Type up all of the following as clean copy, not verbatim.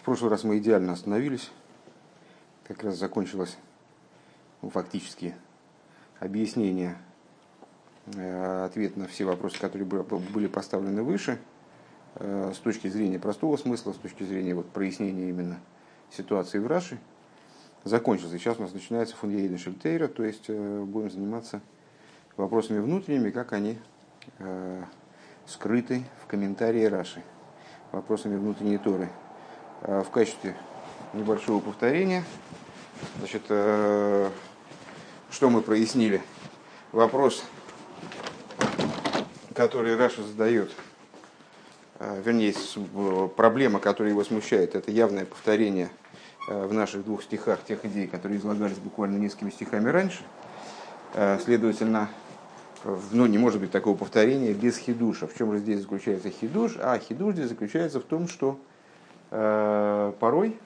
В прошлый раз мы идеально остановились, как раз закончилось фактически объяснение, ответ на все вопросы, которые были поставлены выше, с точки зрения простого смысла, с точки зрения вот прояснения именно ситуации в Раши. Закончился. Сейчас у нас начинается фундейден шельтейра, то есть будем заниматься вопросами внутренними, как они скрыты в комментарии Раши, вопросами внутренней Торы. В качестве небольшого повторения, значит, что мы прояснили? Вопрос, который Раша задает, вернее, проблема, которая его смущает, это явное повторение в наших двух стихах тех идей, которые излагались буквально несколькими стихами раньше. Следовательно, не может быть такого повторения без хидуша. В чем же здесь заключается хидуш? А хидуш здесь заключается в том, что порой,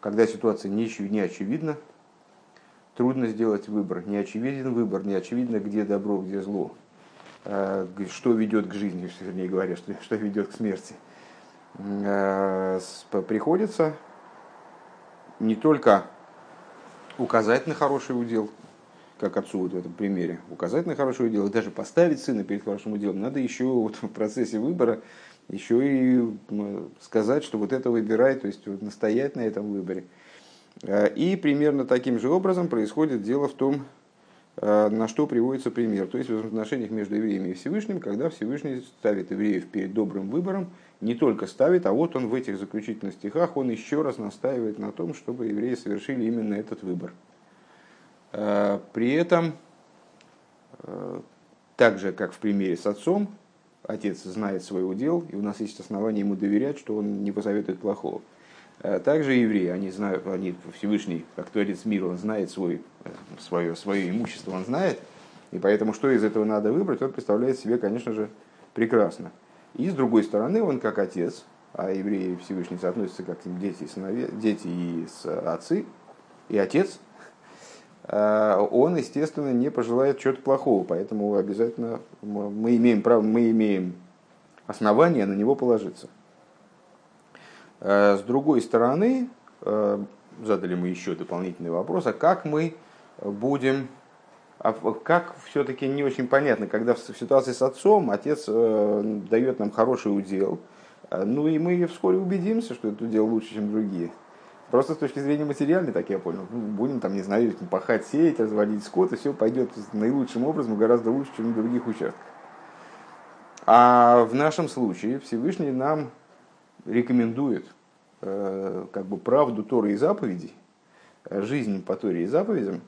когда ситуация не очевидна, трудно сделать выбор. Не очевиден выбор, не очевидно, где добро, где зло, что ведет к жизни, вернее говоря, что ведет к смерти. Приходится не только указать на хороший удел, как отцу вот в этом примере, указать на хорошее дело, даже поставить сына перед хорошим уделом, надо еще вот в процессе выбора еще и сказать, что вот это выбирай, то есть вот настоять на этом выборе. И примерно таким же образом происходит дело в том, на что приводится пример. То есть в отношениях между евреями и Всевышним, когда Всевышний ставит евреев перед добрым выбором, не только ставит, а вот он в этих заключительных стихах, он еще раз настаивает на том, чтобы евреи совершили именно этот выбор. При этом, так же, как в примере с отцом, отец знает свой удел, и у нас есть основания ему доверять, что он не посоветует плохого. Также евреи, они Всевышний, как Творец мира, он знает свое имущество, он знает, и поэтому, что из этого надо выбрать, он представляет себе, конечно же, прекрасно. И с другой стороны, он как отец, а евреи Всевышний соотносятся как дети и сыновья, дети и отцы, и отец, он, естественно, не пожелает чего-то плохого, поэтому обязательно мы имеем право, мы имеем основания на него положиться. С другой стороны, задали мы еще дополнительный вопрос, а как мы будем, как все-таки не очень понятно, когда в ситуации с отцом отец дает нам хороший удел, ну и мы вскоре убедимся, что это удел лучше, чем другие. Просто с точки зрения материальной, так я понял, будем там, не знаю, пахать, сеять, разводить скот, и все пойдет наилучшим образом, гораздо лучше, чем на других участках. А в нашем случае Всевышний нам рекомендует как бы правду Торы и заповедей, жизнь по Торе и заповедям,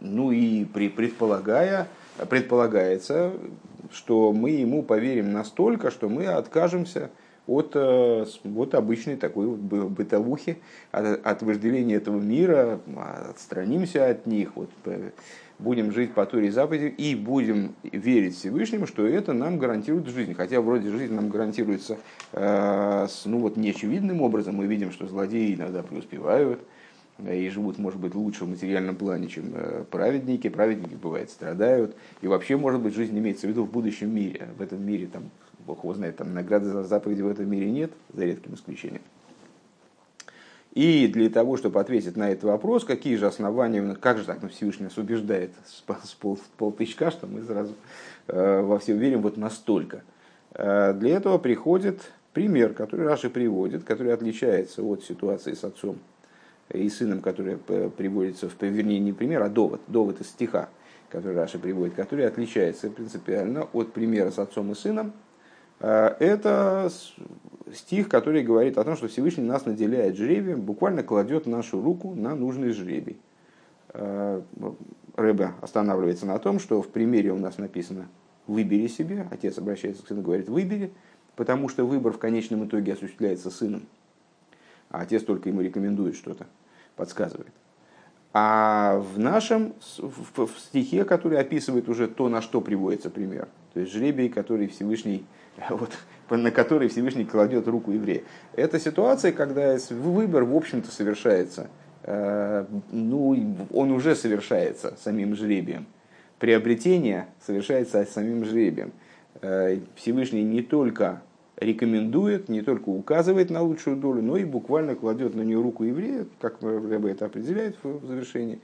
ну и предполагается, что мы ему поверим настолько, что мы откажемся от обычной такой вот бытовухи, от вожделения этого мира, отстранимся от них, вот, будем жить по Торе и заповедям и будем верить Всевышнему, что это нам гарантирует жизнь. Хотя вроде жизнь нам гарантируется неочевидным образом. Мы видим, что злодеи иногда преуспевают и живут, может быть, лучше в материальном плане, чем праведники. Праведники, бывает, страдают. И вообще, может быть, жизнь имеется в виду в будущем мире. В этом мире, там, Бог его знает, там награды за заповеди в этом мире нет, за редким исключением. И для того, чтобы ответить на этот вопрос, какие же основания, как же так, Всевышний нас убеждает с полтычка, что мы сразу во все верим вот настолько. Для этого приходит пример, который Раши приводит, который отличается от ситуации с отцом и сыном, который приводится, вернее, не пример, а довод из стиха, который Раши приводит, который отличается принципиально от примера с отцом и сыном. Это стих, который говорит о том, что Всевышний нас наделяет жребием, буквально кладет нашу руку на нужный жребий. Ребе останавливается на том, что в примере у нас написано «выбери себе», отец обращается к сыну и говорит «выбери», потому что выбор в конечном итоге осуществляется сыном, а отец только ему рекомендует что-то, подсказывает. А в нашем в стихе, который описывает уже то, на что приводится пример, то есть жребий, который Всевышний, вот, на который Всевышний кладет руку еврея. Это ситуация, когда выбор, в общем-то, совершается, он уже совершается самим жребием. Приобретение совершается самим жребием. Всевышний не только рекомендует, не только указывает на лучшую долю, но и буквально кладет на нее руку еврея, как Ребе это определяет в завершении,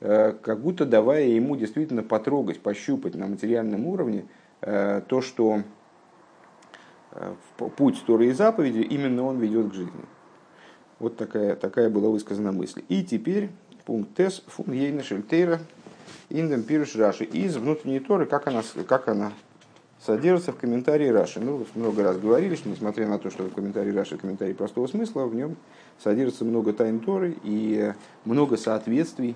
как будто давая ему действительно потрогать, пощупать на материальном уровне то, что путь Торы и заповеди именно он ведет к жизни. Вот такая была высказана мысль. И теперь пункт Тес фун ейна шельтейра индем пируш Раши из внутренней Торы, как она содержится в комментарии Раши. Ну, много раз говорили, что несмотря на то, что комментарий Раши – комментарий простого смысла, в нем содержится много тайн Торы и много соответствий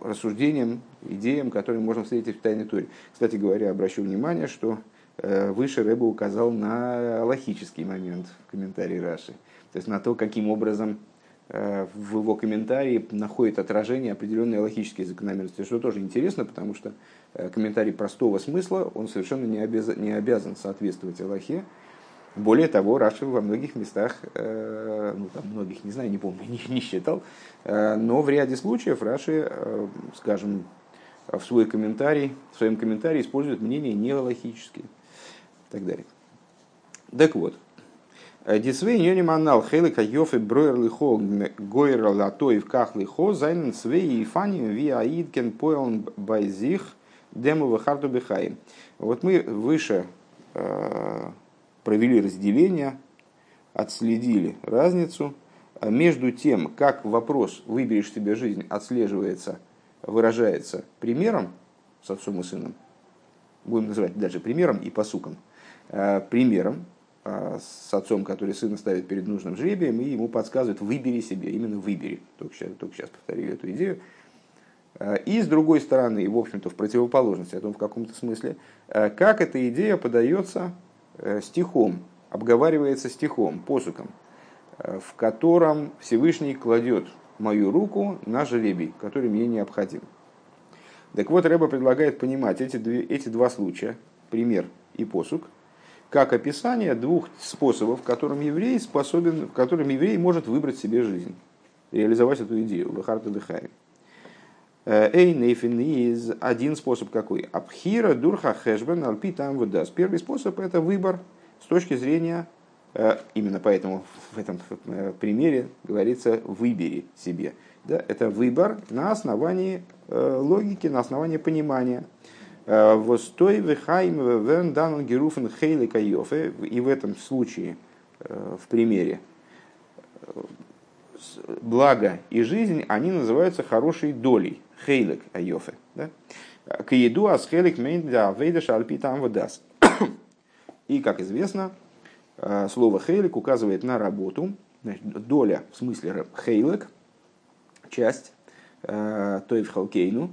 рассуждениям, идеям, которые можно встретить в тайной Торе. Кстати говоря, обращу внимание, что выше Ребе указал на логический момент в комментарии Раши. То есть на то, каким образом в его комментарии находит отражение определенной логической закономерности, что тоже интересно, потому что комментарий простого смысла, он совершенно не обязан соответствовать алахе. Более того, Раши во многих местах, многих не знаю, не помню, не считал, но в ряде случаев Раши, скажем, в своем комментарии использует мнения не алахические и так далее. Так вот. Дисвей ньониманал хелика йофе броерлихо гойралатоев кахлихо зайнен свей и фаним виаидкен поэлн байзих демова харту бихаим. Вот мы выше провели разделение, отследили разницу между тем, как вопрос «выберешь себе жизнь» отслеживается, выражается примером с отцом и сыном, будем называть дальше примером и пасуком, примером, с отцом, который сына ставит перед нужным жребием, и ему подсказывает «выбери себе», именно «выбери». Только сейчас повторили эту идею. И, с другой стороны, в общем-то, в противоположности о том, в каком-то смысле, как эта идея подается стихом, обговаривается стихом, посуком, в котором Всевышний кладет мою руку на жребий, который мне необходим. Так вот, Ребе предлагает понимать эти два случая, пример и посук, как описание двух способов, в котором еврей может выбрать себе жизнь, реализовать эту идею. Лехарта дыхаем. Один способ какой? Абхира дурха хэшбен альпи там выдаст. Первый способ – это выбор с точки зрения, именно поэтому в этом примере говорится «выбери себе». Да? Это выбор на основании логики, на основании понимания. И в этом случае, в примере, благо и жизнь, они называются хорошей долей. Хейлек айофе. И, как известно, слово хейлек указывает на работу. Значит, доля, в смысле хейлек, часть, тоев халкейну.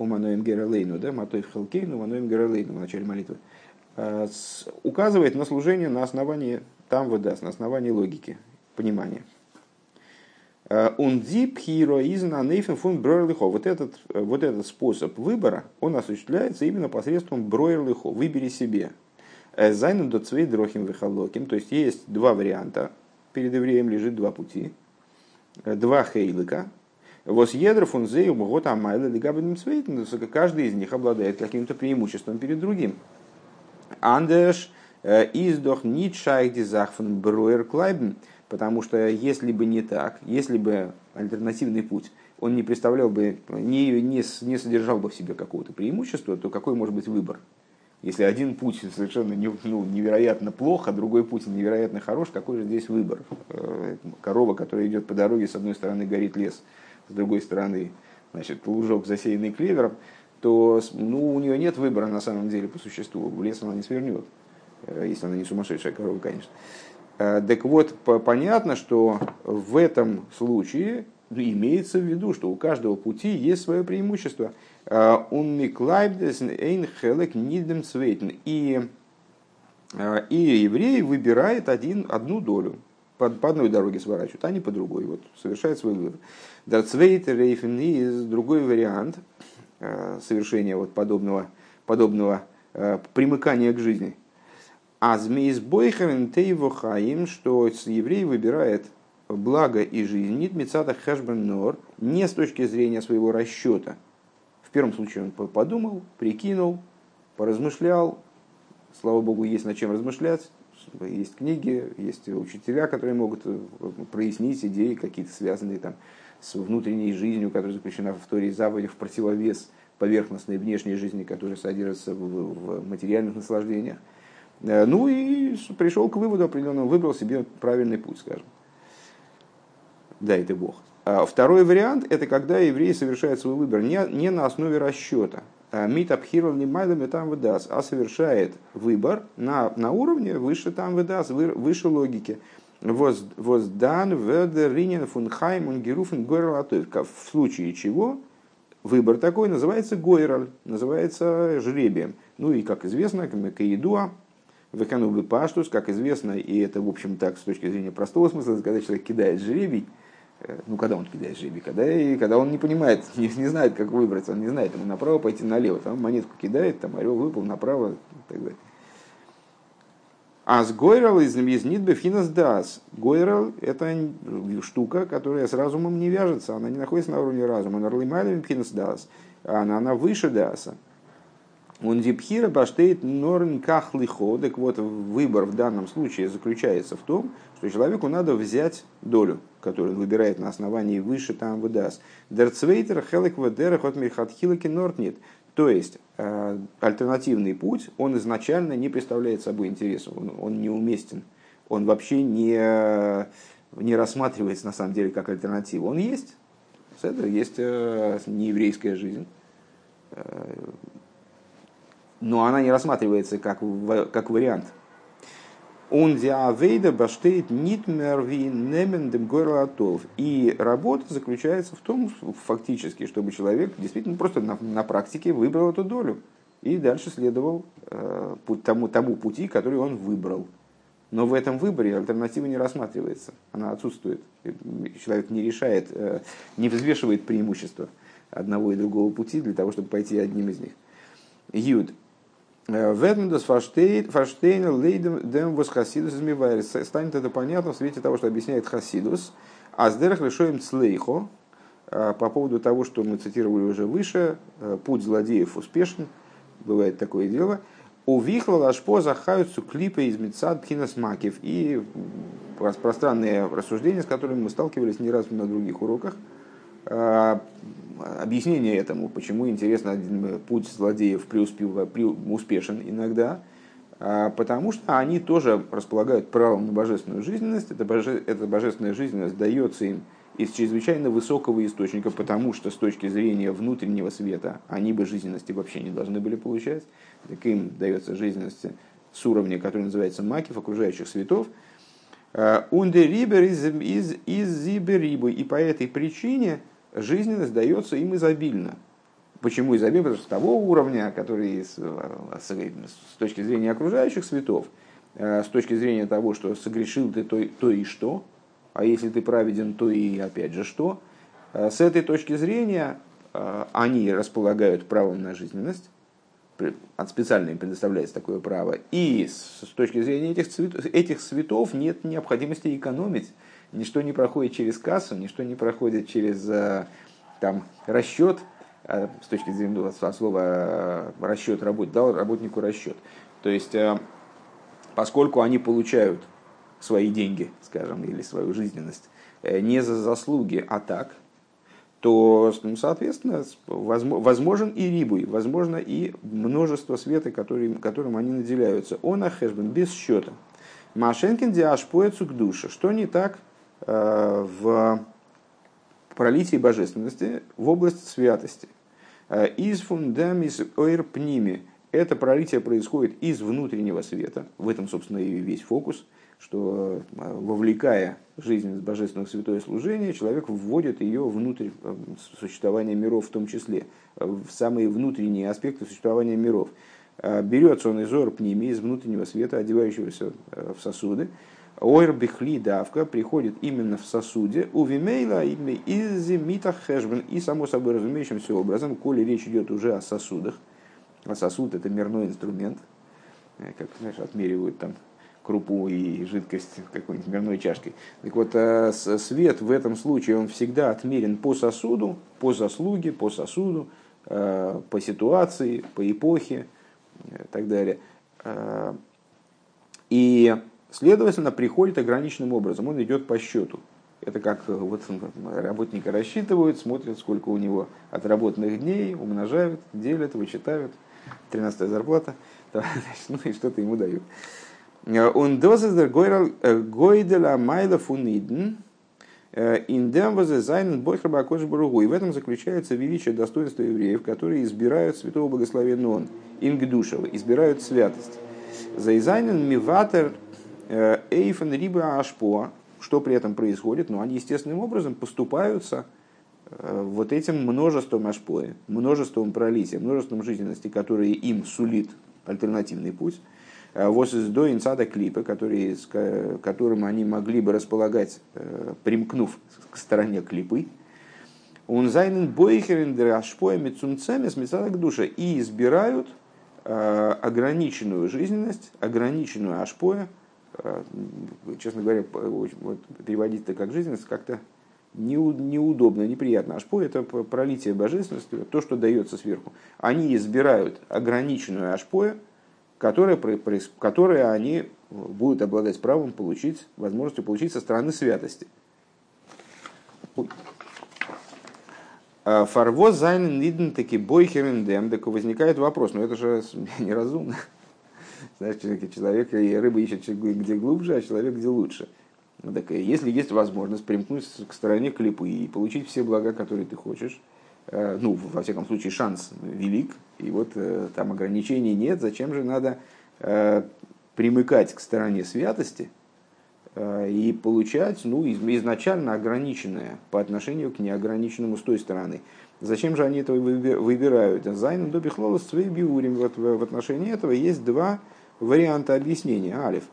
Уманоем Гералейну, да, Матоев Халкейну, Уманоем Гералейну в начале молитвы, указывает на служение на основании там выдаст, на основании логики, понимания. Ундип хироизна нейфен фун броерлихо. Вот этот способ выбора, он осуществляется именно посредством броерлихо. Выбери себе. Зайну до цвей дрохим вихалоким. То есть есть два варианта. Перед евреем лежит два пути. Два хейлыка. Каждый из них обладает каким-то преимуществом перед другим. Потому что если бы не так, если бы альтернативный путь, он не представлял бы, не содержал бы в себе какого-то преимущества, то какой может быть выбор? Если один путь совершенно невероятно плох, а другой путь невероятно хорош, какой же здесь выбор? Корова, которая идет по дороге, с одной стороны горит лес, с другой стороны, значит, лужок, засеянный клевером, то у нее нет выбора на самом деле по существу. В лес она не свернет, если она не сумасшедшая корова, конечно. Так вот, понятно, что в этом случае имеется в виду, что у каждого пути есть свое преимущество. И еврей выбирает одну долю. По одной дороге сворачивают, а не по другой. Вот, совершает свой выбор. Другой вариант совершения вот подобного примыкания к жизни. Что еврей выбирает благо и жизнь не с точки зрения своего расчета. В первом случае он подумал, прикинул, поразмышлял, слава богу, есть над чем размышлять, есть книги, есть учителя, которые могут прояснить идеи, какие-то связанные там с внутренней жизнью, которая заключена в Торе и заповедях, в противовес поверхностной внешней жизни, которая содержится в материальных наслаждениях. Ну и пришел к выводу определенному, выбрал себе правильный путь, скажем. Да, это Бог. Второй вариант – это когда еврей совершает свой выбор не на основе расчета, а совершает выбор на уровне выше там выдаст, выше логики. В случае чего выбор такой называется гойраль, называется жребием. Ну и, как известно, каидуа, веканубы паштус, как известно, и это, в общем, так, с точки зрения простого смысла, когда человек кидает жребий, ну, когда он кидает жребий, когда он не понимает, не знает, как выбрать, он не знает, ему направо пойти, налево, там монетку кидает, там орел выпал, направо, и так далее. А с гойрал из нитбе финас дас. Гойрал – это штука, которая с разумом не вяжется, она не находится на уровне разума. Нарлималим финас дас, она выше даса. Он дипхира баштейт норн кахлихо. Так вот, выбор в данном случае заключается в том, что человеку надо взять долю, которую он выбирает на основании выше там выдаст. Дерцвейтер хелек вдерах от мирхатхилаки нортнит. То есть, альтернативный путь, он изначально не представляет собой интереса, он неуместен, он вообще не рассматривается на самом деле как альтернатива. Он есть, это есть нееврейская жизнь. Но она не рассматривается как вариант. И работа заключается в том, фактически, чтобы человек действительно просто на практике выбрал эту долю и дальше следовал тому пути, который он выбрал. Но в этом выборе альтернатива не рассматривается, она отсутствует. Человек не решает, не взвешивает преимущества одного и другого пути для того, чтобы пойти одним из них. Юд. Станет это понятно в свете того, что объясняет Хасидус. Аздерах лишоем цлейхо. По поводу того, что мы цитировали уже выше, путь злодеев успешен. Бывает такое дело. Увихла лашпо захаются клипы из мецад пхинас макив. И пространные рассуждения, с которыми мы сталкивались не раз на других уроках. Объяснение этому, почему, интересно, путь злодеев успешен иногда, потому что они тоже располагают правом на божественную жизненность. Эта божественная жизненность дается им из чрезвычайно высокого источника, потому что с точки зрения внутреннего света они бы жизненности вообще не должны были получать. Так им дается жизненность с уровня, который называется макив, окружающих светов. И по этой причине жизненность дается им изобильно. Почему изобильно? Потому что с того уровня, который с точки зрения окружающих светов, с точки зрения того, что согрешил ты то и что, а если ты праведен, то и опять же что, с этой точки зрения они располагают правом на жизненность, специально им предоставляется такое право, и с точки зрения этих светов нет необходимости экономить. Ничто не проходит через кассу, ничто не проходит через там, расчет, с точки зрения слова расчет работы, дал работнику расчет. То есть, поскольку они получают свои деньги, скажем, или свою жизненность не за заслуги, а так, то, соответственно, возможен и рибуй, возможно и множество света, которым они наделяются. Он ахэшбен, без счета. Машенкин диашпоэцу к душе. Что не так в пролитии божественности в область святости? Из фундамис ойр пними. Это пролитие происходит из внутреннего света. В этом, собственно, и весь фокус, что, вовлекая жизненность божественного святое служение, человек вводит ее внутрь существования миров, в том числе в самые внутренние аспекты существования миров. Берется он из ойр пними, из внутреннего света, одевающегося в сосуды. Ойр бихли давка приходит именно в сосуде. Увимейла имя из мита хэшбен. И само собой разумеющимся образом, коли речь идет уже о сосудах, а сосуд это мирной инструмент, как, знаешь, отмеривают там крупу и жидкость какой-нибудь мерной чашкой. Так вот, свет в этом случае он всегда отмерен по сосуду, по заслуге, по сосуду, по ситуации, по эпохе и так далее. И, следовательно, приходит ограниченным образом. Он идет по счету. Это как вот, работника рассчитывают, смотрят, сколько у него отработанных дней, умножают, делят, вычитают. 13-я зарплата. Ну и что-то ему дают. И в этом заключается величие достоинства евреев, которые избирают святого благословенного он, Ингдушева, избирают святость. Зайзайнен миватер эйфен риба ашпо. Что при этом происходит? Ну, они естественным образом поступаются вот этим множеством ашпои, множеством пролития, множеством жизненности, которые им сулит альтернативный путь. Вот из до инсада клипы, которым они могли бы располагать, примкнув к стороне клипы. Он зайнен бойхерендер ашпоями цумцами с мецадок душа. И избирают ограниченную жизненность, ограниченную ашпоя. Честно говоря, вот, переводить-то как жизненность как-то неудобно, неприятно. Ашпо – это пролитие божественности, то, что дается сверху. Они избирают ограниченную ашпою, которые они будут обладать правом получить, возможностью получить со стороны святости. Фарвоз зайн лиден таки бойхерен дем. Так возникает вопрос, но это же неразумно. Знаешь, человек и рыба ищет, где глубже, а человек где лучше. Так если есть возможность примкнуть к стороне клипы и получить все блага, которые ты хочешь, ну, во всяком случае, шанс велик, и вот там ограничений нет, зачем же надо примыкать к стороне святости и получать, ну, изначально ограниченное по отношению к неограниченному с той стороны. Зачем же они этого выбирают? Зайн до бихлолос свей биурим. В отношении этого есть два варианта объяснения. Алиф.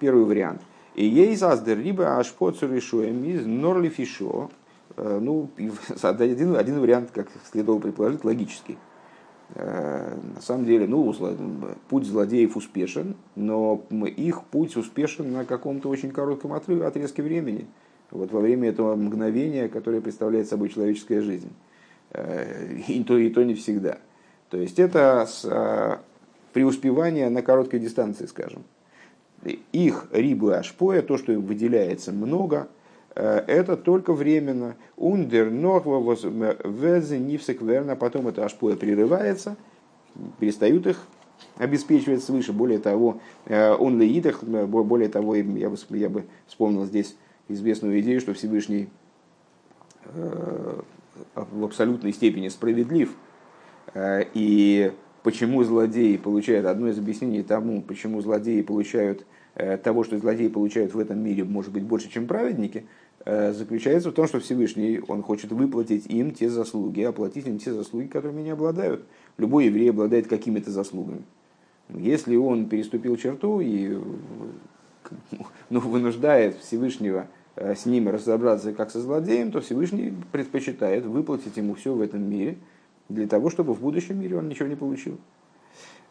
Первый вариант. И ей заздер либо ашпоцуришуем из норлифишо. Ну, один вариант, как следовало предположить, логический. На самом деле, ну, путь злодеев успешен, но их путь успешен на каком-то очень коротком отрезке времени. Вот во время этого мгновения, которое представляет собой человеческая жизнь. И то не всегда. То есть это преуспевание на короткой дистанции, скажем. Их рибы ашпоя, то, что им выделяется много, это только временно. Ундер нохва везе нивсек верна. Потом эта ашпоя прерывается, перестают их обеспечивать свыше. Более того, он леит их, более того, я бы вспомнил здесь известную идею, что Всевышний в абсолютной степени справедлив. И почему злодеи получают, одно из объяснений тому, почему злодеи получают того, что злодеи получают в этом мире, может быть, больше, чем праведники, заключается в том, что Всевышний, он хочет выплатить им те заслуги, оплатить им те заслуги, которыми они обладают. Любой еврей обладает какими-то заслугами. Если он переступил черту и, ну, вынуждает Всевышнего с ним разобраться как со злодеем, то Всевышний предпочитает выплатить ему все в этом мире, для того, чтобы в будущем мире он ничего не получил.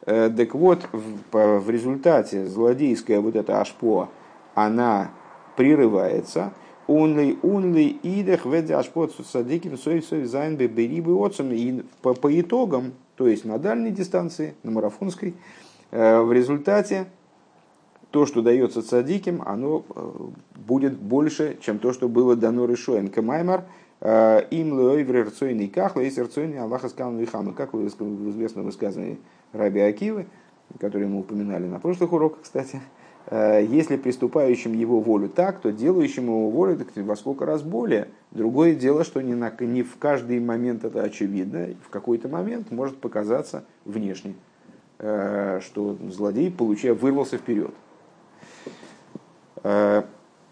Так вот, в результате злодейская вот эта ашпо, она прерывается. Унли идах ведя ашпо садиким сой зайн берибы отцом. И по итогам, то есть на дальней дистанции, на марафонской, в результате то, что дается цадиким, оно будет больше, чем то, что было дано решоем. Кемаймар, им лой в рерцойный кахла, и серцойный Аллаха скану и хамы. Как в известном высказании Раби Акивы, который мы упоминали на прошлых уроках, кстати. Если приступающим его волю так, то делающим его волю так во сколько раз более. Другое дело, что не в каждый момент это очевидно. В какой-то момент может показаться внешне, что злодей, получая, вырвался вперед.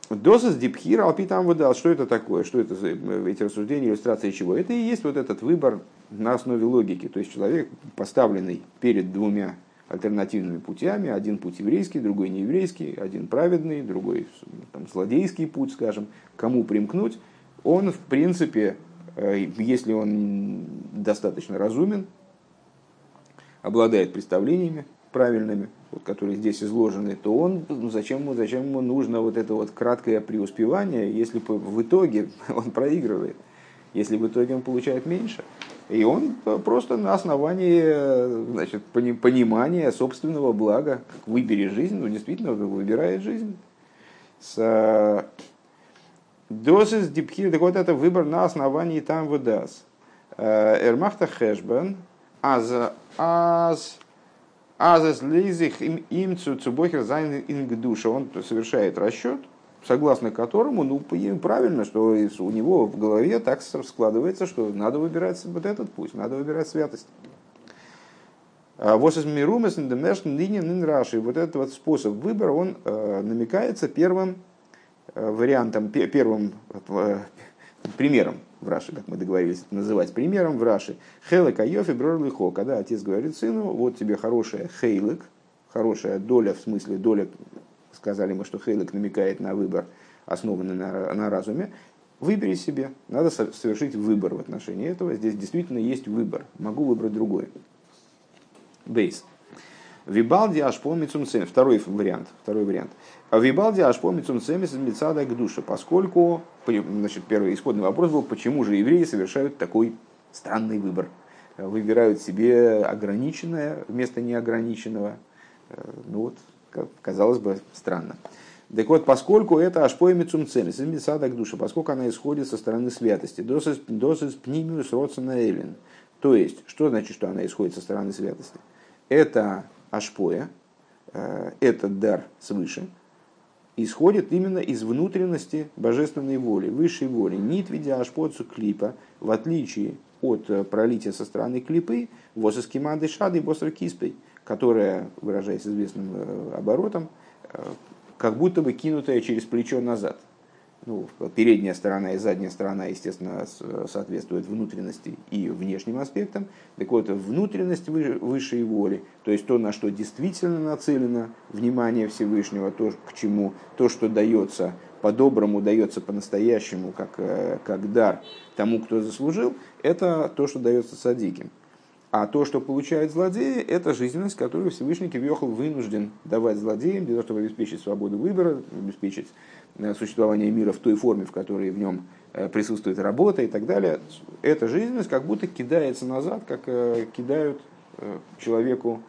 Дозас дипхир алпитам выдал. Что это такое? Что это за эти рассуждения, иллюстрации чего? Это и есть вот этот выбор на основе логики. То есть человек, поставленный перед двумя альтернативными путями. Один путь еврейский, другой нееврейский. Один праведный, другой там, злодейский путь, скажем. Кому примкнуть? Он, в принципе, если он достаточно разумен, обладает представлениями правильными, вот, которые здесь изложены, то он, ну, зачем ему нужно вот это вот краткое преуспевание, если в итоге он проигрывает. если в итоге он получает меньше. И он просто на основании, значит, понимания собственного блага, как выбери жизнь, ну, действительно, выбирает жизнь. Досис дипхир, так вот это выбор на основании там выдаст. Эрмахта хэшбэн, аз азэс лизих им цубохер зайн ингдуша. Он совершает расчет, согласно которому, ну, правильно, что у него в голове так складывается, что надо выбирать вот этот путь, надо выбирать святость. Вот этот вот способ выбора, он намекается первым вариантом, первым примером в Раши, как мы договорились это называть, примером в Раши. Хейлек айоф и брор лихо, когда отец говорит сыну, вот тебе хорошая хейлек, хорошая доля, в смысле доля, сказали мы, что хейлек намекает на выбор, основанный на разуме, выбери себе, надо совершить выбор в отношении этого, здесь действительно есть выбор, могу выбрать другой. Бейс. Вибалди ашпо мицумцем, второй вариант. Вибалди ашпо мицумцем из мицада к душе, поскольку, значит, первый исходный вопрос был, почему же евреи совершают такой странный выбор, выбирают себе ограниченное вместо неограниченного, ну вот, казалось бы, странно. Так вот, поскольку это ашпо мицумцем из мицада к душе, поскольку она исходит со стороны святости, досыс пнимиус родсона эллин, то есть, что значит, что она исходит со стороны святости? Это ашпоя, этот дар свыше, исходит именно из внутренности божественной воли, высшей воли. Нит видя ашпоцу клипа, в отличие от пролития со стороны клипы, восс киманды шады и боср киспой, которая, выражаясь известным оборотом, как будто бы кинутая через плечо назад. Ну, передняя сторона и задняя сторона, естественно, соответствуют внутренности и внешним аспектам. Так вот, внутренность высшей воли, то есть то, на что действительно нацелено внимание Всевышнего, то, к чему, то, что дается по-доброму, дается по-настоящему, как дар тому, кто заслужил, это то, что дается садиким. А то, что получают злодеи, это жизненность, которую Всевышний Кивьохол вынужден давать злодеям, для того, чтобы обеспечить свободу выбора, обеспечить существование мира в той форме, в которой в нем присутствует работа и так далее. Эта жизненность как будто кидается назад, как кидают человеку,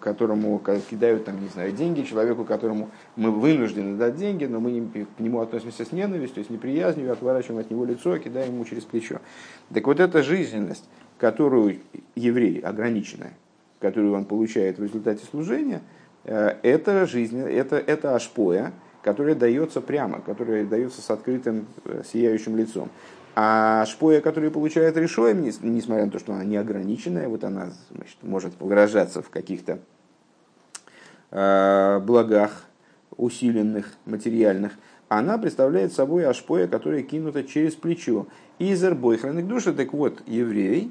которому кидают, там, не знаю, деньги, человеку, которому мы вынуждены дать деньги, но мы к нему относимся с ненавистью, с неприязнью, отворачиваем от него лицо, кидаем ему через плечо. Так вот, эта жизненность, которую еврей, ограниченная, которую он получает в результате служения, это жизнь, это ашпоя, которая дается прямо, которая дается с открытым сияющим лицом. А ашпоя, которую получает решоем, несмотря на то, что она неограниченная, вот она, значит, может выражаться в каких-то благах усиленных, материальных, она представляет собой ашпоя, которая кинута через плечо. Изер бойхранных душ, так вот, еврей,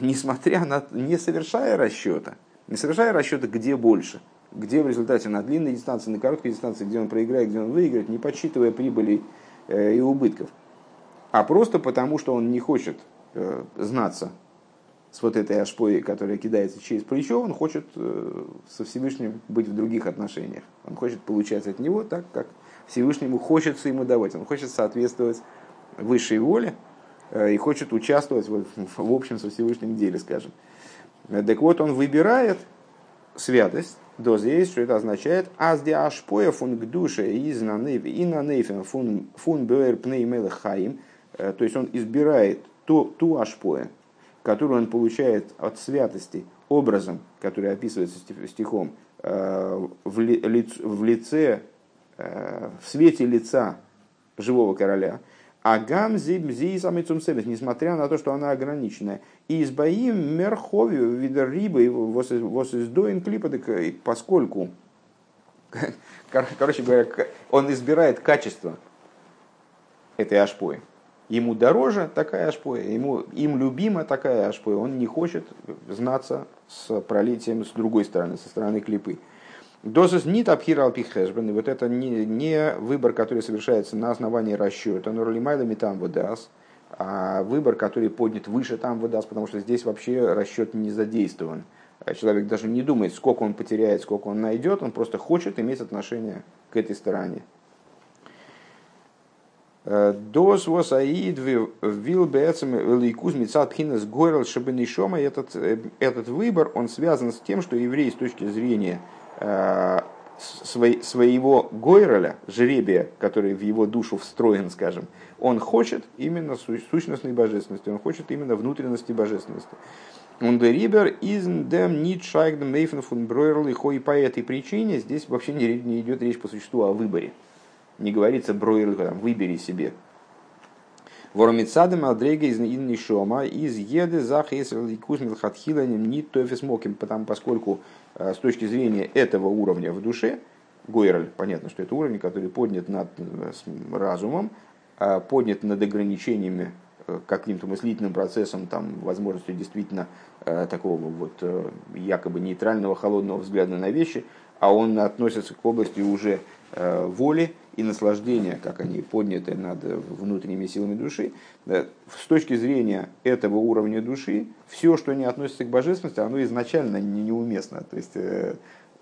несмотря на, не совершая расчета, где больше, где в результате на длинной дистанции, на короткой дистанции, где он проиграет, где он выиграет, не подсчитывая прибыли и убытков, а просто потому, что он не хочет знаться с вот этой ашпоей, которая кидается через плечо, он хочет со Всевышним быть в других отношениях, он хочет получать от него так, как Всевышнему хочется ему давать, он хочет соответствовать высшей воле и хочет участвовать в общем со Всевышним деле, скажем. Так вот, он выбирает святость, до здесь, что это означает, аз де ашпоя фун к душе из нанейфен фун бер пней мелехаим, то есть он избирает ту ашпоя, которую он получает от святости, образом, который описывается стихом, в свете лица живого короля, агам зибзи самый цумсемис, несмотря на то, что она ограниченная. И избаим мерховью видарибы воссоздоин клипа, поскольку, короче говоря, он избирает качество этой ашпои. Ему дороже такая ашпоя, им любима такая ашпоя. Он не хочет знаться с пролитием с другой стороны, со стороны клипы. Досыс нит обхирал пихешбен, и вот это не выбор, который совершается на основании расчета, но ролимайлами там выдаст, а выбор, который поднят выше там выдаст, потому что здесь вообще расчет не задействован. Человек даже не думает, сколько он потеряет, сколько он найдет, он просто хочет иметь отношение к этой стороне. Дос вос аид вил бецем лейкуз мицат пхинес горел шабенишома. Этот выбор, он связан с тем, что еврей с точки зрения своего гойреля, жребия, который в его душу встроен, скажем, он хочет именно сущностной божественности, он хочет именно внутренности божественности. Он дерибер из дем нит шайгдем мейфен фун бройрл и хо. И по этой причине здесь вообще не идет речь по существу о выборе. Не говорится бройрл, выбери себе. Воромицадем адрейга из иннишома из еды зах есрл и кузмил хатхиланем нит тофис моким. Потому поскольку с точки зрения этого уровня в душе, гойрл, понятно, что это уровень, который поднят над разумом, поднят над ограничениями, каким-то мыслительным процессом, там, возможностью действительно такого вот якобы нейтрального, холодного взгляда на вещи, а он относится к области уже воли и наслаждения, как они подняты над внутренними силами души. С точки зрения этого уровня души, все, что не относится к божественности, оно изначально неуместно, то есть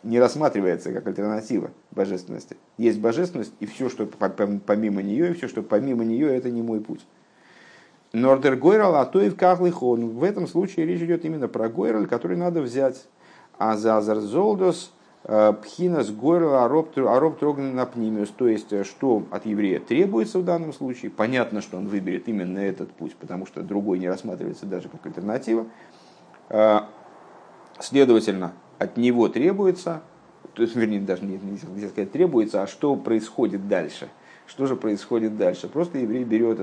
не рассматривается как альтернатива божественности. Есть божественность, и все, что помимо нее, это не мой путь. Нордер Гойрал, а то и в Кахлыхон. В этом случае речь идет именно про Гойрал, который надо взять. А за Азарзолдос Пхинас Гойрал Ароб Трогнен Апнимиус. То есть, что от еврея требуется в данном случае. Понятно, что он выберет именно этот путь, потому что другой не рассматривается даже как альтернатива. Следовательно, от него требуется, то есть, вернее, даже нельзя сказать требуется, а что происходит дальше. Что же происходит дальше? Просто еврей берет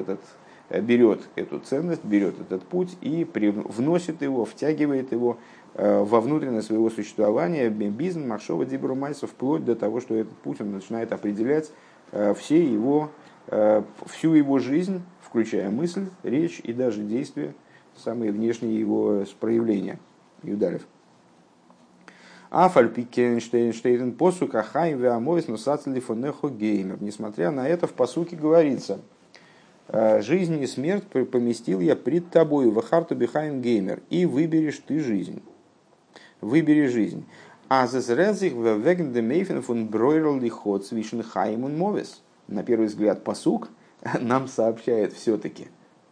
эту ценность, берет этот путь и вносит его, втягивает его во внутренность своего существования, бизнес, маршова, дибру, майса, вплоть до того, что этот путь он начинает определять всю его жизнь, включая мысль, речь и даже действия, самые внешние его проявления. Юдалев. Афальпикенштейн посука хайве амовис нусацли фонехо геймер. Несмотря на это, в посуке говорится: «Жизнь и смерть поместил я пред тобою, вахарту бихайм геймер, и выберешь ты жизнь». Выбери жизнь. «А зазрезих вэгн де мейфен фун бройрл лихот свишен хаймун мовис». На первый взгляд, пасук нам сообщает все-таки.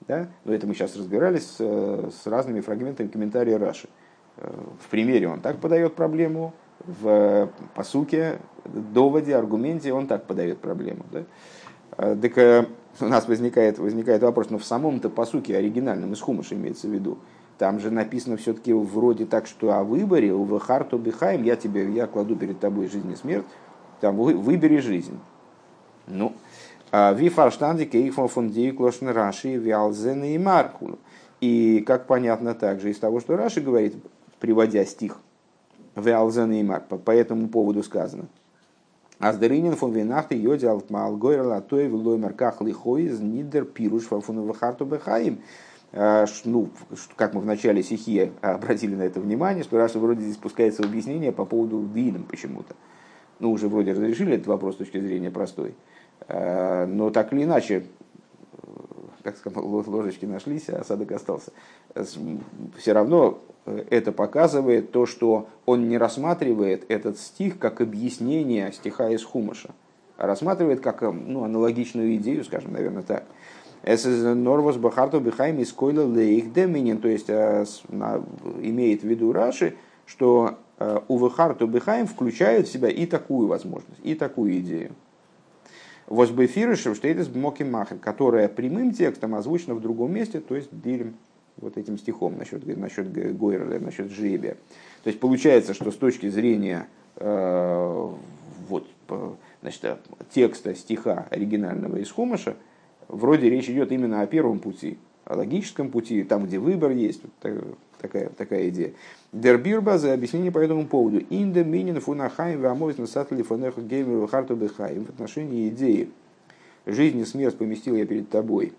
Да? Но это мы сейчас разбирались с разными фрагментами комментария Раши. В примере он так подает проблему, в пасуке, доводе, аргументе он так подает проблему. Да? Так у нас возникает вопрос, но в самом-то пасуке оригинальном, из Хумаша имеется в виду, там же написано все-таки вроде так, что о выборе, у вехарту бихаем, я кладу перед тобой жизнь и смерть, там выбери жизнь. Ну, ви фарштанди кейхфон фондии клошн раши виалзен и маркул. И, как понятно также из того, что Раши говорит, приводя стих, виалзен и марк, по этому поводу сказано. Аздеринин фон Винахты йоди алтмал гойрл атой влой марках лихой из нидер пируш фон вахарту бехаим. Ну, как мы в начале сихи обратили на это внимание, что Раша вроде здесь спускается в объяснение по поводу динам почему-то. Ну, уже вроде разрешили этот вопрос с точки зрения простой. Но так или иначе, как сказал, ложечки нашлись, а осадок остался. Все равно это показывает то, что он не рассматривает этот стих как объяснение стиха из Хумаша, а рассматривает как аналогичную идею, скажем, наверное, так. «Норвос бахарту бихайм искойла лейх деминин». То есть имеет в виду Раши, что увыхарту бихайм включает в себя и такую возможность, и такую идею. Возбефирышев штейтес бмокимахен, которая прямым текстом озвучена в другом месте, то есть дилем, вот этим стихом насчет Гойрля, насчет жребия. То есть получается, что с точки зрения текста стиха оригинального из Хумаша, вроде речь идет именно о первом пути, о логическом пути, там, где выбор есть, вот такая идея. Дербирба за объяснение по этому поводу. Инда минин фунахайм вамовис насатли фонеху геймеру харту бехайм. В отношении идеи «Жизнь и смерть поместил я перед тобой».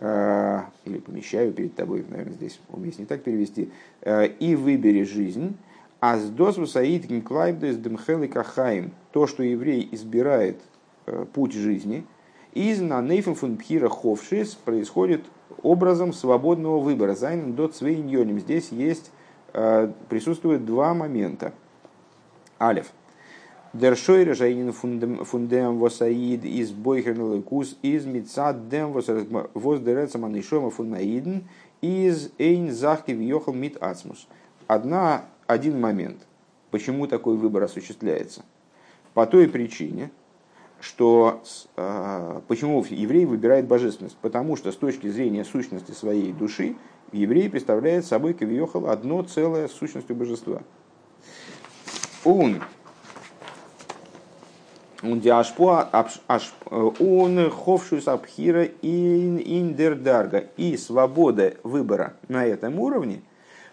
Или «помещаю перед тобой», наверное, здесь уместнее так перевести. «И выбери жизнь». «Аздос вусаид гинклайбдес дымхел и кахайм». То, что еврей избирает путь жизни, из на нейфен фун пхира ховшис происходит образом свободного выбора. Зайнен дот свейньоним. Здесь присутствуют два момента. Алеф. Дершойре жайнин фундем восаид из бойхернелы кус из митсад дем воздерется манишома фуннаиден из эйн захки въехал мит ацмус. Один момент. Почему такой выбор осуществляется? По той причине, что почему еврей выбирает божественность? Потому что с точки зрения сущности своей души еврей представляет собой кавиохал одно целое с сущностью божества. Он ховшус абхира индердарга. И свобода выбора на этом уровне,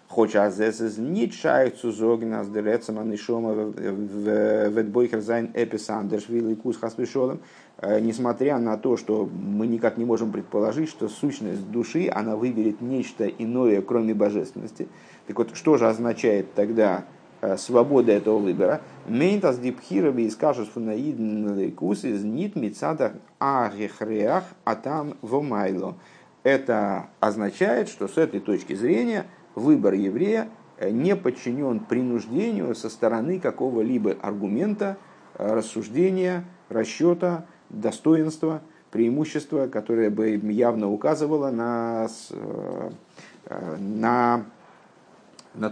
хоть аз эсэс нит шайх цузогнас дерецам анишома вэтбойхер зайн эписандерш виликус хасвишолом, несмотря на то, что мы никак не можем предположить, что сущность души, она выберет нечто иное, кроме божественности. Так вот, что же означает тогда свобода этого выбора? Мейнтас дипхироби и скажешь фунаидн ликус из нит митсадах агихреах атам вомайло. Это означает, что с этой точки зрения выбор еврея не подчинен принуждению со стороны какого-либо аргумента, рассуждения, расчета, достоинства, преимущества, которое бы явно указывало на то,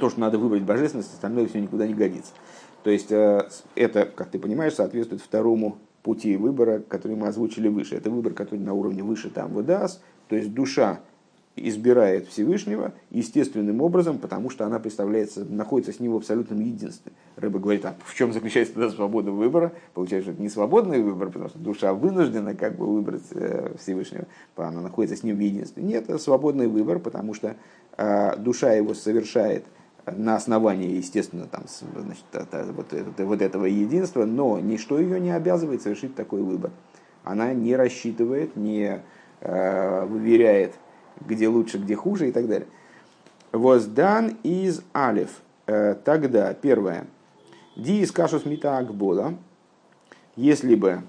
что надо выбрать божественность, остальное все никуда не годится. То есть это, как ты понимаешь, соответствует второму пути выбора, который мы озвучили выше. Это выбор, который на уровне выше там выдаст, то есть душа избирает Всевышнего естественным образом, потому что она представляется, находится с ним в абсолютном единстве. Рыба говорит, а в чем заключается тогда свобода выбора? Получается, что это не свободный выбор, потому что душа вынуждена как бы выбрать Всевышнего, она находится с ним в единстве. Нет, это свободный выбор, потому что душа его совершает на основании, естественно, там, значит, вот этого единства, но ничто ее не обязывает совершить такой выбор. Она не рассчитывает, не выверяет, где лучше, где хуже и так далее. Воздан из алиф. Тогда, первое. Ди из кашус мита акбола. Если бы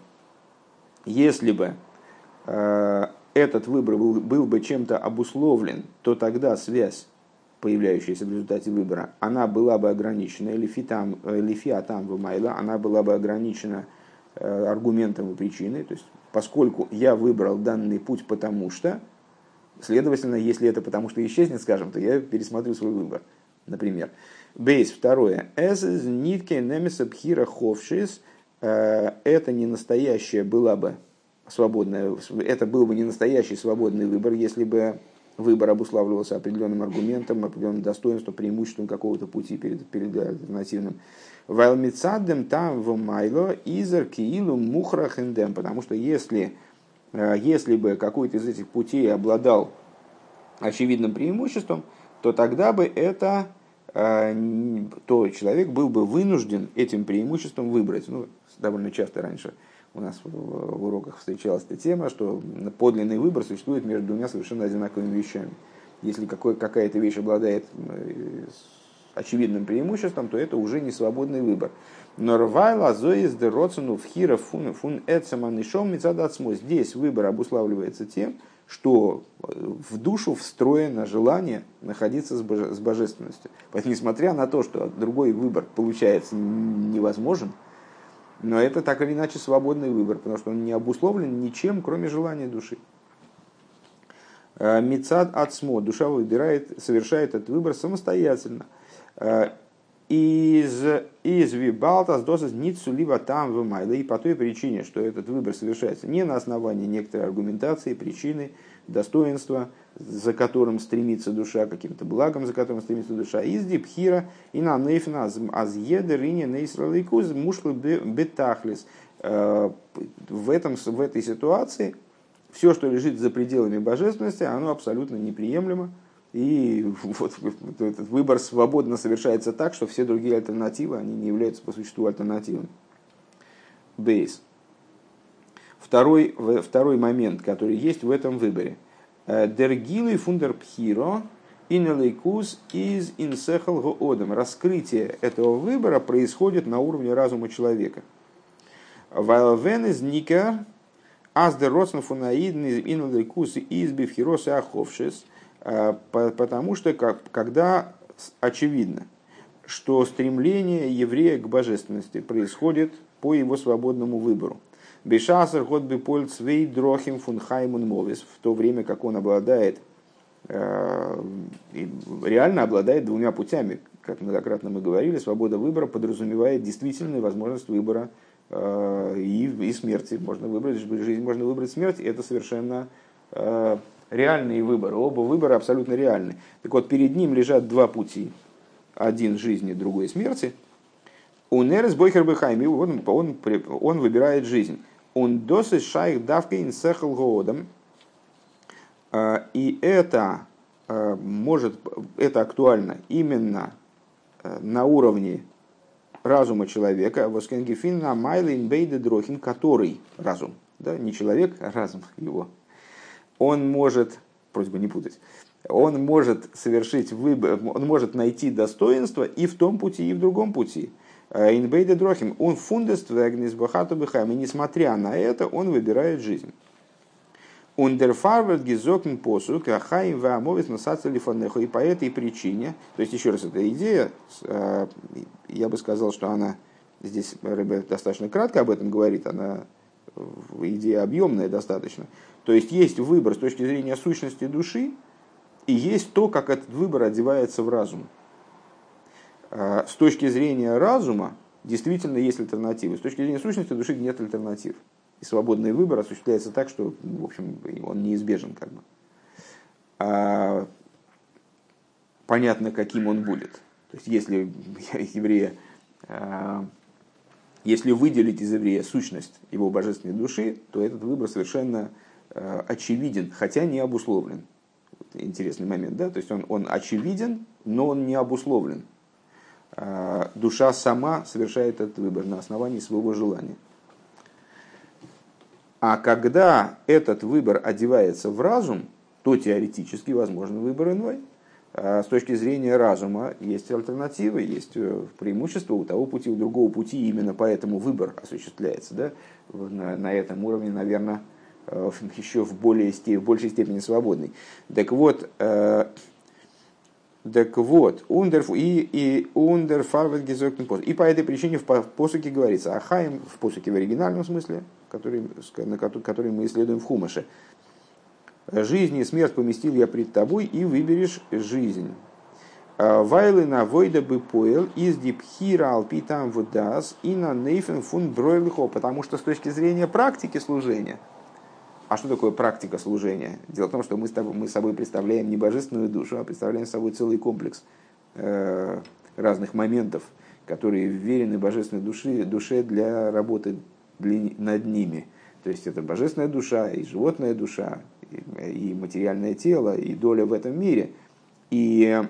этот выбор был бы чем-то обусловлен, то тогда связь, появляющаяся в результате выбора, она была бы ограничена, лифиатам вымайла, она была бы ограничена аргументом и причиной. То есть, поскольку я выбрал данный путь, потому что, следовательно, если это потому что исчезнет, скажем, то я пересмотрю свой выбор, например. Бейс, второе. Это не настоящая была бы свободная, это был бы не настоящий свободный выбор, если бы выбор обуславливался определенным аргументом, определенным достоинством, преимуществом какого-то пути перед альтернативным. Потому что если бы какой-то из этих путей обладал очевидным преимуществом, то тогда бы то человек был бы вынужден этим преимуществом выбрать. Ну, довольно часто раньше у нас в уроках встречалась эта тема, что подлинный выбор существует между двумя совершенно одинаковыми вещами. Если какая-то вещь обладает очевидным преимуществом, то это уже не свободный выбор. Здесь выбор обуславливается тем, что в душу встроено желание находиться с божественностью. Поэтому, несмотря на то, что другой выбор получается невозможен, но это так или иначе свободный выбор, потому что он не обусловлен ничем, кроме желания души. Мицад ацмо. Душа выбирает, совершает этот выбор самостоятельно. Из вибалтас досас ницулива там вымайла. И по той причине, что этот выбор совершается не на основании некоторой аргументации, причины, достоинства, за которым стремится душа, каким-то благом, за которым стремится душа. Из дипхира и на нейфна аз едер и не нейсралайкуз мушлы бетахлис. В этой ситуации все, что лежит за пределами божественности, оно абсолютно неприемлемо. И вот этот выбор свободно совершается так, что все другие альтернативы, они не являются по существу альтернативами. Бейс. Второй момент, который есть в этом выборе. Дергилы фундер пхиро инелейкус из инсехал гоодом. Раскрытие этого выбора происходит на уровне разума человека. Вайлвен из ника аздер роснофунаидн из инелейкус из бифхирос и аховшис. Потому что когда очевидно, что стремление еврея к божественности происходит по его свободному выбору. Бешасер год бипольц вей дрохим фунхаймун мовис, в то время как он обладает, реально обладает двумя путями. Как многократно мы говорили, свобода выбора подразумевает действительную возможность выбора и смерти. Можно выбрать жизнь, можно выбрать смерть. Это совершенно реальные выборы. Оба выбора абсолютно реальны. Так вот, перед ним лежат два пути. Один жизни, другой смерти. Унерс бойхер бехайми. Он выбирает жизнь. Он досы шайх давки инсехл гоодом. И это актуально именно на уровне разума человека, который разум, да, не человек, а разум его, он может, просьба не путать, он может совершить выбор, он может найти достоинство и в том пути, и в другом пути. Он фундест вегнис бахату бихам, и несмотря на это, он выбирает жизнь. И по этой причине, то есть еще раз, эта идея, я бы сказал, что она здесь достаточно кратко об этом говорит, она идея объемная достаточно. То есть есть выбор с точки зрения сущности души, и есть то, как этот выбор одевается в разум. С точки зрения разума действительно есть альтернативы, с точки зрения сущности души нет альтернатив. И свободный выбор осуществляется так, что, в общем, он неизбежен, как бы. Понятно, каким он будет. То есть, если еврея, если выделить из еврея сущность его божественной души, то этот выбор совершенно очевиден, хотя не обусловлен. Вот интересный момент, да? То есть он очевиден, но он не обусловлен. Душа сама совершает этот выбор на основании своего желания. А когда этот выбор одевается в разум, то теоретически возможен выбор иной. С точки зрения разума есть альтернативы, есть преимущество у того пути, у другого пути. Именно поэтому выбор осуществляется. Да? На этом уровне, наверное, еще в большей степени свободный. Так вот, и по этой причине в посуке говорится, ахаим, в посуке в оригинальном смысле, который мы исследуем в Хумаше. «Жизнь и смерть поместил я пред тобой, и выберешь жизнь». «Вайлы на войда бы поэл, из дипхира алпитам вудас, и на нейфен фун бройлхо». Потому что с точки зрения практики служения... А что такое практика служения? Дело в том, что мы собой представляем не божественную душу, а представляем собой целый комплекс разных моментов, которые вверены божественной душе для работы над ними. То есть это божественная душа, и животная душа, и материальное тело, и доля в этом мире. И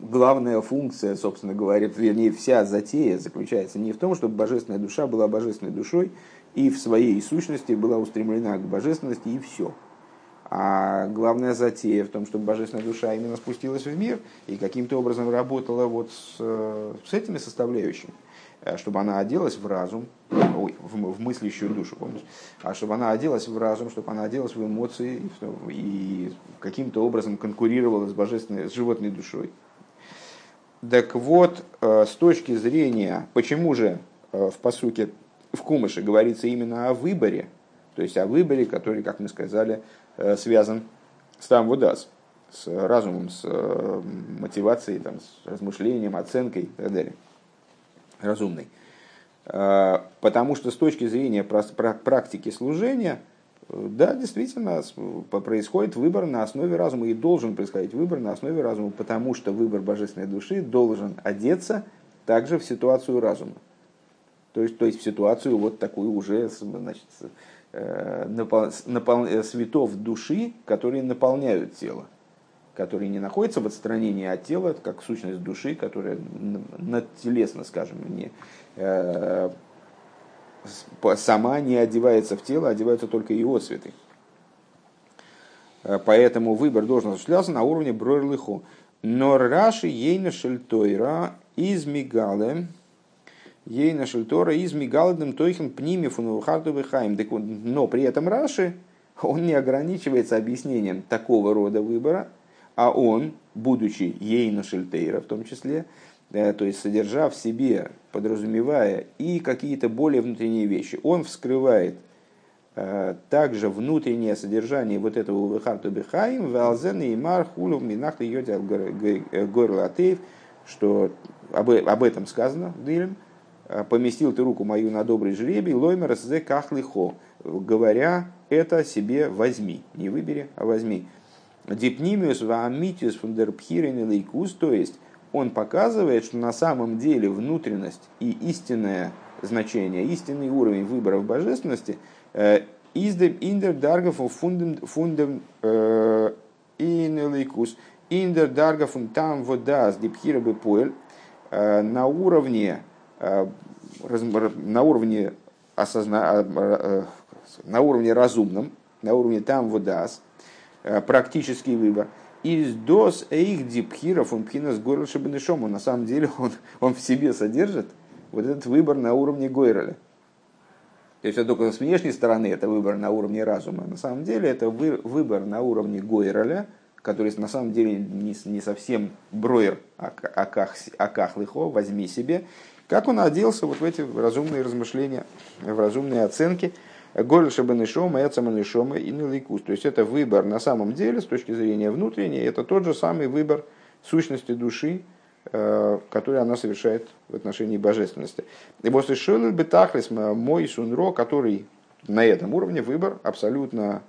главная функция, собственно говоря, вернее, вся затея заключается не в том, чтобы божественная душа была божественной душой, и в своей сущности была устремлена к божественности, и все. А главная затея в том, чтобы божественная душа именно спустилась в мир и каким-то образом работала вот с этими составляющими, чтобы она оделась в разум, в мыслящую душу, помнишь? А чтобы она оделась в разум, чтобы она оделась в эмоции и каким-то образом конкурировала с животной душой. Так вот, с точки зрения, почему же в пасуке в Хумаше говорится именно о выборе, то есть о выборе, который, как мы сказали, связан с тамвудас, с разумом, с мотивацией, там, с размышлением, оценкой и так далее, разумной. Потому что с точки зрения практики служения, да, действительно, происходит выбор на основе разума, и должен происходить выбор на основе разума, потому что выбор божественной души должен одеться также в ситуацию разума. То есть в ситуацию вот такую уже, значит, светов души, которые наполняют тело, которые не находятся в отстранении от тела, как сущность души, которая надтелесно, скажем, не, сама не одевается в тело, одеваются только его цветы. Поэтому выбор должен осуществляться на уровне бройлыху. Но раши ейна шельтойра из мигале... Ей на шельтора из мигалдным тойхен пними фунухартовый хайм. Но при этом Раши, он не ограничивается объяснением такого рода выбора, а он, будучи ей на шельтейра в том числе, то есть содержа в себе, подразумевая и какие-то более внутренние вещи, он вскрывает также внутреннее содержание вот этого увехарту бехаим, валзен и мар хулов минахта йодя горлатеев, что об этом сказано в Дилем. «Поместил ты руку мою на добрый жребий, лоймер сзе кахлихо», говоря «это себе возьми», не выбери, а возьми. «Дипнимиус ваамитиус фундерпхирен лейкус», то есть он показывает, что на самом деле внутренность и истинное значение, истинный уровень выбора в божественности «издем индер даргафу фундем ин лейкус, индер даргафун там водас дипхира бепуэль», на уровне разумном, на уровне там водас, практический выбор. Из дос эйх дипхиров он пхинас горл шебенешому. На самом деле он в себе содержит вот этот выбор на уровне гойроля. То есть это только с внешней стороны это выбор на уровне разума. На самом деле это выбор на уровне гойроля, который на самом деле не совсем броер, аках лихо, возьми себе. Как он оделся вот в эти разумные размышления, в разумные оценки. Горьше бенешома, эцаманешома и неликус. То есть это выбор на самом деле, с точки зрения внутренней, это тот же самый выбор сущности души, который она совершает в отношении божественности. И после шойлы бетахлис мой сунро, который на этом уровне выбор абсолютно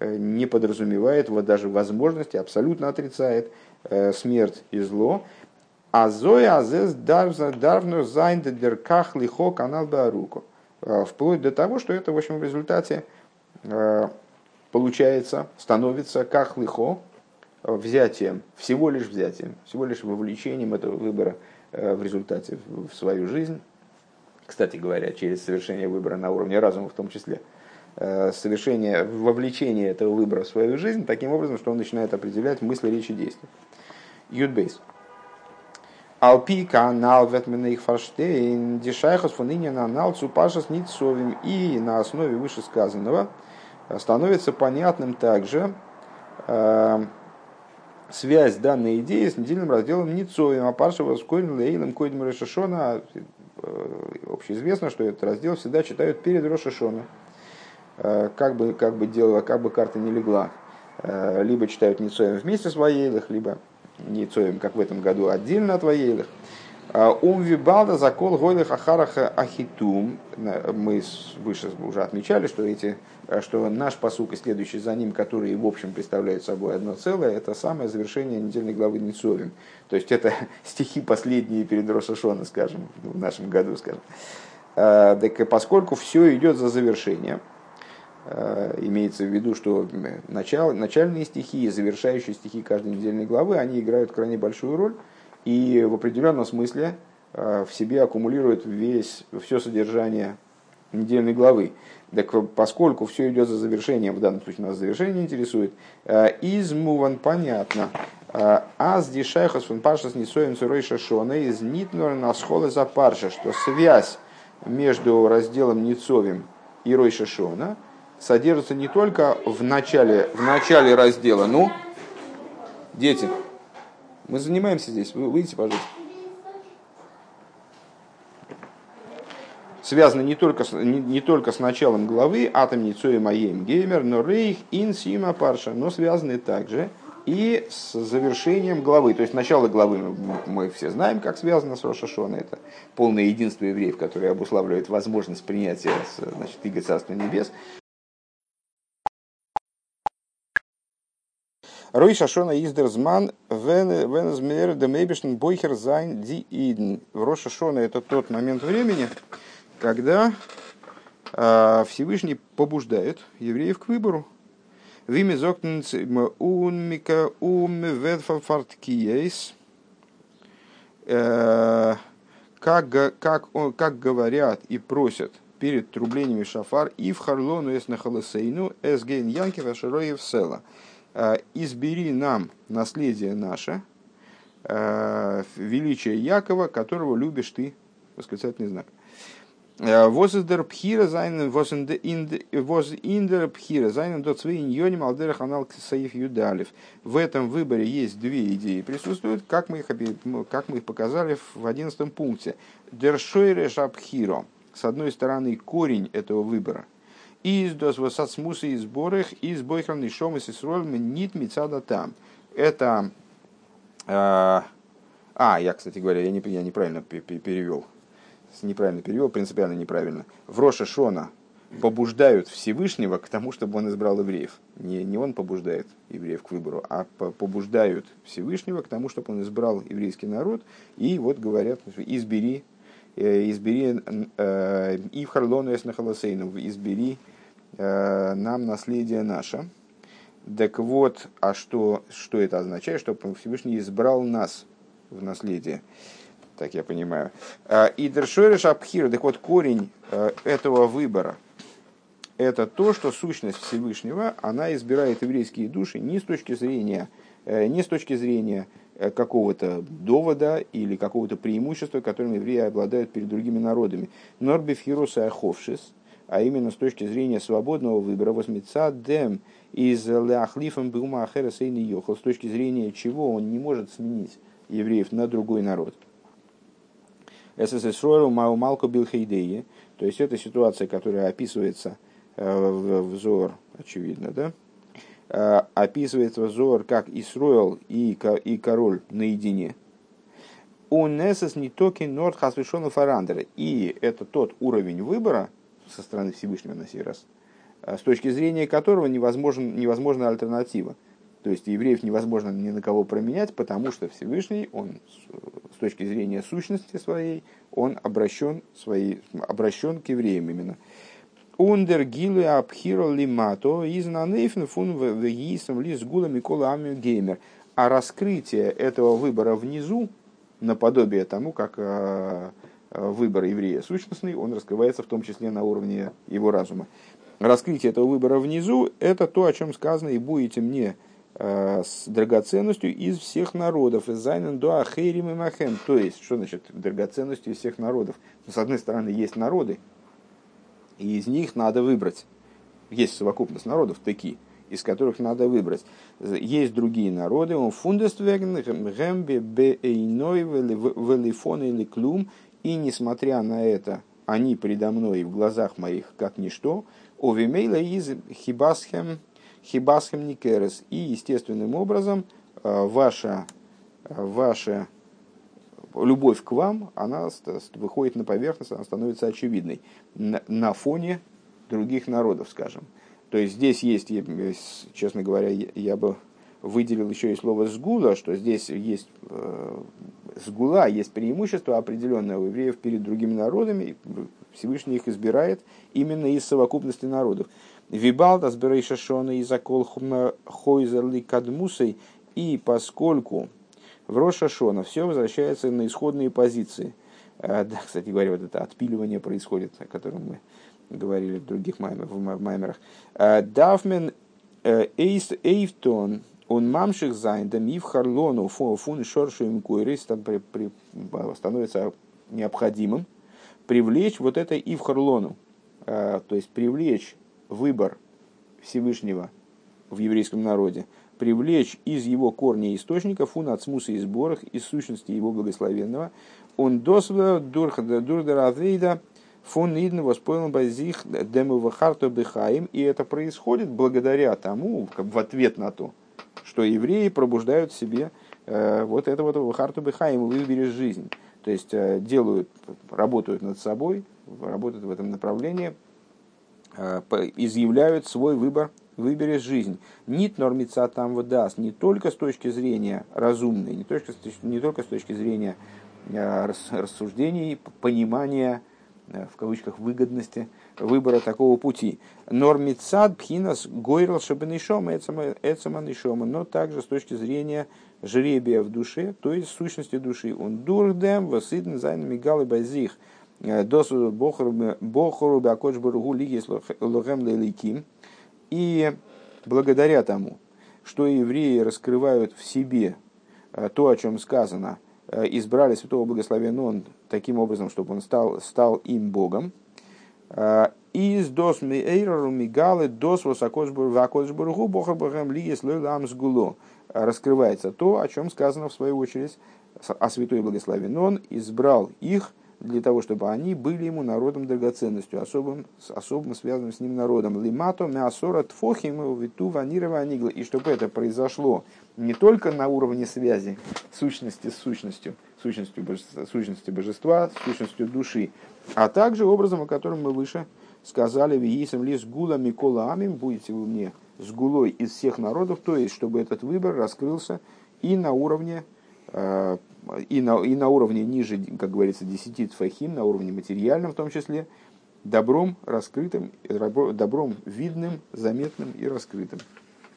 не подразумевает, вот даже возможности, абсолютно отрицает смерть и зло. А зоя азэс дарвно зайн дерках лихо канал баруко. Вплоть до того, что это, в общем, в результате получается, становится как лихо взятием, всего лишь взятием, всего лишь вовлечением этого выбора в результате в свою жизнь. Кстати говоря, через совершение выбора на уровне разума в том числе. Совершение, вовлечение этого выбора в свою жизнь таким образом, что он начинает определять мысли, речи, действия. Юдбейс. Алпика налветмена их форштейн, дешайхос фунинина налцу пашас ницовим. И на основе вышесказанного становится понятным также связь данной идеи с недельным разделом ницовим, а парша воскоин лейлом койдем Рошашона. Общеизвестно, что этот раздел всегда читают перед Рошашона. Как бы карта не легла. Либо читают ницовим вместе с воейлах, либо ницовим, как в этом году, отдельно от воейлых. Умвибалда закол гойлых ахараха ахитум. Мы выше уже отмечали, что наш пасук и следующий за ним, которые в общем представляют собой одно целое, это самое завершение недельной главы ницовим. То есть это стихи последние перед Рош ха-Шана, скажем, в нашем году, скажем. Так поскольку все идет за завершение, имеется в виду, что начальные стихи и завершающие стихи каждой недельной главы, они играют крайне большую роль и в определенном смысле в себе аккумулируют все содержание недельной главы. Так поскольку все идет за завершением, в данном случае нас завершение интересует, из муван понятно, аз дишайхос фон паршас несоем сырой шашона из нитнор насхолы за парша, что связь между разделом Ницовим и Рой Шашона содержится не только в начале раздела. Ну, дети, мы занимаемся здесь. Вы выйдите, пожалуйста. Связано не только с началом главы «Атом Ницоем Аем Геймер», но «Рейх ин Сима Парша», но связаны также и с завершением главы. То есть начало главы мы все знаем, как связано с Рош ха-Шана. Это полное единство евреев, которое обуславливает возможность принятия, значит, Иго Царства Небес. Рош ха-Шана издер зман вен змер дем эйбишн бойхер зайн ди идн. Рош ха-Шана это тот момент времени, когда Всевышний побуждает евреев к выбору. Вими зокнц ун мика ум ведфафарткиес. Как говорят и просят перед трублениями шафар и в харлону эс нахаласейну эс гейн янкев ашероев села. «Избери нам наследие наше, величие Якова, которого любишь ты», восклицательный знак. Возиндер пхира зайн до цвейн йоним алдерах анал ксаиф юдалев. В этом выборе есть две идеи, присутствуют, как мы их показали в 11 пункте. Дершойре шабхиро. С одной стороны, корень этого выбора. Из досвосацмуса и сборах, из бойхраны шомас и срольмы нит мицада там. Это... Я неправильно перевел. Неправильно перевел, принципиально неправильно. В Роша Шона побуждают Всевышнего к тому, чтобы он избрал евреев. Не он побуждает евреев к выбору, а побуждают Всевышнего к тому, чтобы он избрал еврейский народ. И вот говорят, избери и в Харлону Эснахаласейну, избери нам наследие наше. Так вот, а что это означает, чтобы Всевышний избрал нас в наследие? Так я понимаю. Идершореш Абхир, так вот, корень этого выбора – это то, что сущность Всевышнего, она избирает еврейские души не с точки зрения какого-то довода или какого-то преимущества, которым евреи обладают перед другими народами. Норбифхирус Аховшис, а именно с точки зрения свободного выбора, возмецадем из леахлифом бюма ахерасейн йохал, с точки зрения чего он не может сменить евреев на другой народ. СССР Маумалко Билхейдеи, то есть это ситуация, которая описывается в Зоар, очевидно, да? Описывается в Зоар как Исруэл и король наедине. У Несес Нитоки Норд Хасвишона Фарандера. И это тот уровень выбора со стороны Всевышнего на сей раз, с точки зрения которого невозможна альтернатива. То есть евреев невозможно ни на кого променять, потому что Всевышний, он с точки зрения сущности своей, он обращен к евреям именно. Ундер гилы абхиро лимато из нанейфн фун вегисом ли с гулами кола амю геймер. А раскрытие этого выбора внизу, наподобие тому, как выбор еврея сущностный, он раскрывается в том числе на уровне его разума. Раскрытие этого выбора внизу – это то, о чем сказано «И будете мне с драгоценностью из всех народов». То есть, что значит драгоценностью из всех народов? Но, с одной стороны, есть народы, и из них надо выбрать. Есть совокупность народов, такие, из которых надо выбрать. Есть другие народы. Он фундествеген, гэмбе, бээйной, велифон или клум. И, несмотря на это, они предо мной в глазах моих как ничто. Овимейла из хибасхем. Хибасхем никерес. И естественным образом ваша любовь к вам, она выходит на поверхность, она становится очевидной на фоне других народов, скажем. То есть здесь есть, честно говоря, я бы выделил еще и слово «сгула», что здесь есть «сгула», есть преимущество определенное у евреев перед другими народами, Всевышний их избирает именно из совокупности народов. Вибалда сбирайша шона из окол хойзерли кадмусой, и поскольку в Роша Шона все возвращается на исходные позиции. Да, кстати говоря, вот это отпиливание происходит, о котором мы говорили в других маймерах. Дафмен эйфтон он мамших зайндам и в харлону фун шоршуем куэрис становится необходимым привлечь вот это и в харлону, то есть привлечь выбор Всевышнего в еврейском народе, привлечь из его корня и источников, он от смуса и сборах, из сущности его благословенного, он досва дурдаравейда фон идн воспойлен базих демова харто бехаим, и это происходит благодаря тому, как в ответ на то, что евреи пробуждают в себе вот это вот харту бехаим, выберешь жизнь, то есть работают над собой, работают в этом направлении, изъявляют свой выбор, выбери жизнь. Нит нормица там выдаст, не только с точки зрения разумной, не только с точки зрения рассуждений, понимания, в кавычках, выгодности выбора такого пути. Нормицад пхинас гойрл шабанишома эцаманишома, но также с точки зрения жребия в душе, то есть сущности души. Он дурдем васидн зайн мигал и базих. И благодаря тому, что евреи раскрывают в себе то, о чем сказано, избрали святого благословенного таким образом, чтобы он стал им Богом, Из дос миэйрару мигалы дос высокосбургу бохарбахам лиес лэлам сгуло. Раскрывается то, о чем сказано в свою очередь о святой благословен. Он избрал их для того, чтобы они были ему народом драгоценностью, особым связанным с ним народом. Лимато мясора тфохиму виту ванирова анигла. И чтобы это произошло не только на уровне связи сущности с сущностью, сущности божества, сущностью души, а также образом, о котором мы выше сказали, «Виисем ли сгула микола амим, будете вы мне сгулой из всех народов», то есть, чтобы этот выбор раскрылся и на уровне ниже, как говорится, 10 тфахим, на уровне материальном в том числе, добром раскрытым, добром видным, заметным и раскрытым.